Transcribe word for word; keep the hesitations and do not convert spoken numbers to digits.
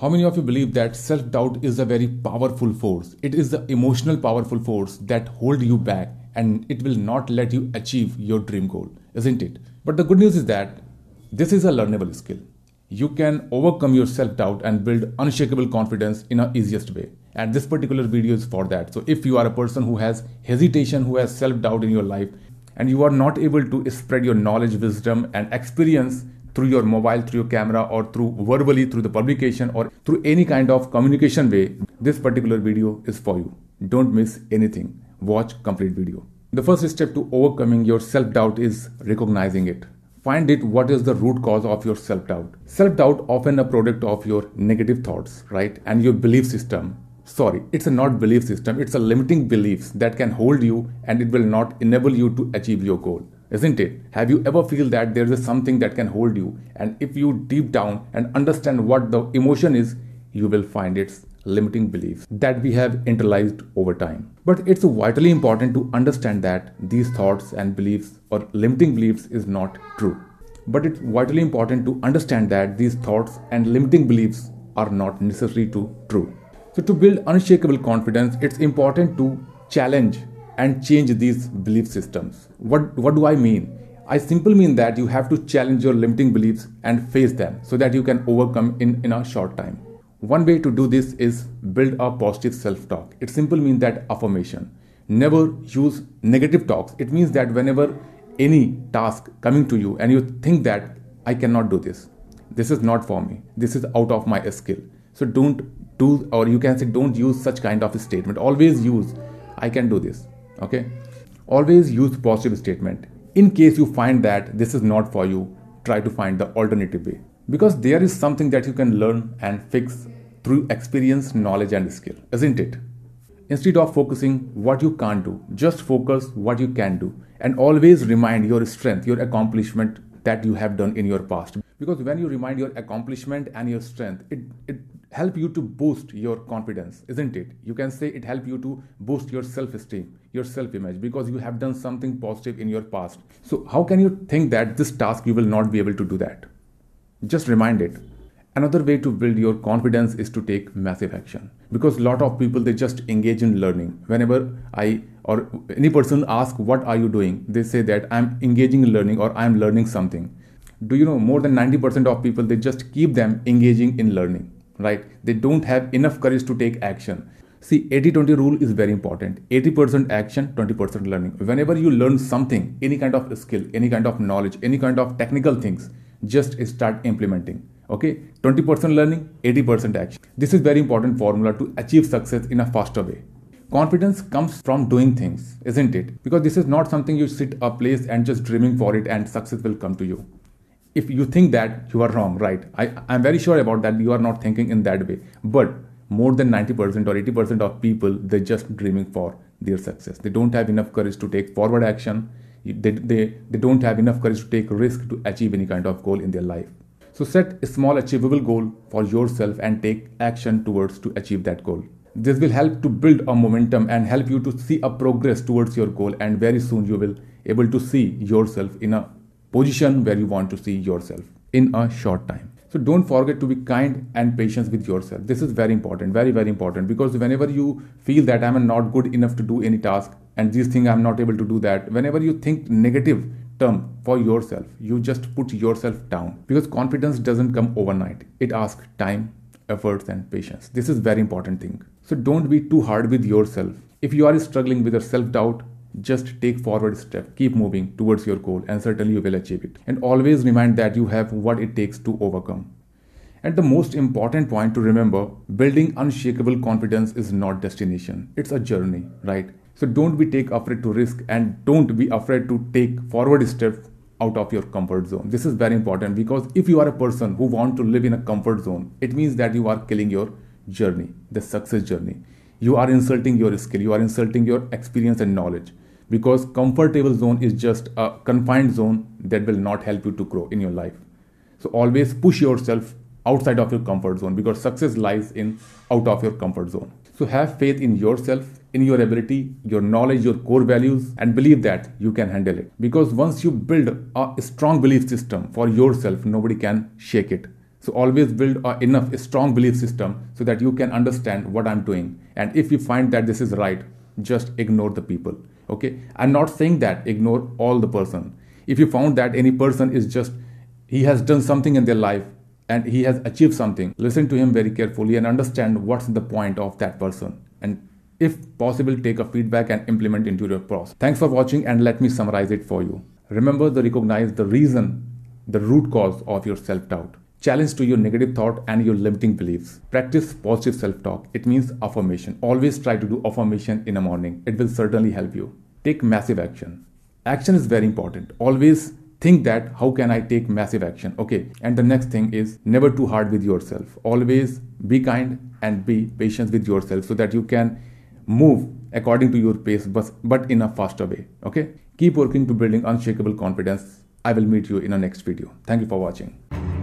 How many of you believe that self-doubt is a very powerful force? It is the emotional powerful force that holds you back and it will not let you achieve your dream goal, isn't it? But the good news is that this is a learnable skill. You can overcome your self-doubt and build unshakable confidence in an easiest way. And this particular video is for that. So if you are a person who has hesitation, who has self-doubt in your life, and you are not able to spread your knowledge, wisdom, and experience through your mobile, through your camera, or through verbally, through the publication, or through any kind of communication way, this particular video is for you. Don't miss anything. Watch complete video. The first step to overcoming your self-doubt is recognizing it. Find it what is the root cause of your self-doubt. Self-doubt often a product of your negative thoughts, right? And your belief system. Sorry, it's a not belief system. It's a limiting beliefs that can hold you and it will not enable you to achieve your goal. Isn't it? Have you ever feel that there is something that can hold you? And if you deep down and understand what the emotion is, you will find its limiting beliefs that we have internalized over time. But it's vitally important to understand that these thoughts and beliefs or limiting beliefs is not true. But it's vitally important to understand that these thoughts and limiting beliefs are not necessary to true. So to build unshakable confidence, it's important to challenge and change these belief systems. What, what do I mean? I simply mean that you have to challenge your limiting beliefs and face them so that you can overcome in, in a short time. One way to do this is build a positive self-talk. It simply means that affirmation. Never use negative talks. It means that whenever any task coming to you and you think that I cannot do this, this is not for me, this is out of my skill. So don't do, or you can say don't use such kind of a statement. Always use I can do this. Okay, always use positive statement. In case you find that this is not for you, try to find the alternative way, because there is something that you can learn and fix through experience, knowledge and skill, isn't it? Instead of focusing what you can't do, just focus what you can do, and always remind your strength, your accomplishment that you have done in your past, because when you remind your accomplishment and your strength, it, it helps you to boost your confidence, isn't it? You can say it helps you to boost your self-esteem, your self-image, because you have done something positive in your past. So how can you think that this task you will not be able to do that? Just remind it. Another way to build your confidence is to take massive action, because a lot of people, they just engage in learning. Whenever I or any person asks, what are you doing? They say that I'm engaging in learning or I'm learning something. Do you know more than ninety percent of people, they just keep them engaging in learning, right? They don't have enough courage to take action. See, eighty twenty rule is very important. eighty percent action, twenty percent learning. Whenever you learn something, any kind of skill, any kind of knowledge, any kind of technical things, just start implementing. Okay, twenty percent learning, eighty percent action. This is very important formula to achieve success in a faster way. Confidence comes from doing things, isn't it? Because this is not something you sit a place and just dreaming for it and success will come to you. If you think that, you are wrong, right? I, I'm very sure about that. You are not thinking in that way. But more than ninety percent or eighty percent of people, they're just dreaming for their success. They don't have enough courage to take forward action. They, they, they don't have enough courage to take risk to achieve any kind of goal in their life. So set a small achievable goal for yourself and take action towards to achieve that goal. This will help to build a momentum and help you to see a progress towards your goal, and very soon you will able to see yourself in a position where you want to see yourself in a short time. So don't forget to be kind and patient with yourself. This is very important, very, very important, because whenever you feel that I'm not good enough to do any task and these things I'm not able to do that, whenever you think negative term for yourself, you just put yourself down, because confidence doesn't come overnight. It asks time, efforts and patience. This is very important thing. So don't be too hard with yourself. If you are struggling with a self-doubt, just take forward step, keep moving towards your goal, and certainly you will achieve it. And always remind that you have what it takes to overcome. And the most important point to remember, building unshakable confidence is not destination. It's a journey, right? So don't be take afraid to risk, and don't be afraid to take forward step out of your comfort zone. This is very important, because if you are a person who want to live in a comfort zone, it means that you are killing your journey, the success journey. You are insulting your skill, you are insulting your experience and knowledge, because comfortable zone is just a confined zone that will not help you to grow in your life. So always push yourself outside of your comfort zone, because success lies in out of your comfort zone. So have faith in yourself, in your ability, your knowledge, your core values, and believe that you can handle it. Because once you build a strong belief system for yourself, nobody can shake it. So always build a enough a strong belief system so that you can understand what I'm doing. And if you find that this is right, just ignore the people. Okay, I'm not saying that ignore all the person. If you found that any person is just, he has done something in their life and he has achieved something, listen to him very carefully and understand what's the point of that person. And if possible, take a feedback and implement into your process. Thanks for watching, and let me summarize it for you. Remember to recognize the reason, the root cause of your self-doubt. Challenge to your negative thought and your limiting beliefs. Practice positive self-talk. It means affirmation. Always try to do affirmation in the morning. It will certainly help you. Take massive action. Action is very important. Always think that how can I take massive action? Okay. And the next thing is never too hard with yourself. Always be kind and be patient with yourself so that you can move according to your pace but in a faster way. Okay. Keep working to building unshakable confidence. I will meet you in the next video. Thank you for watching.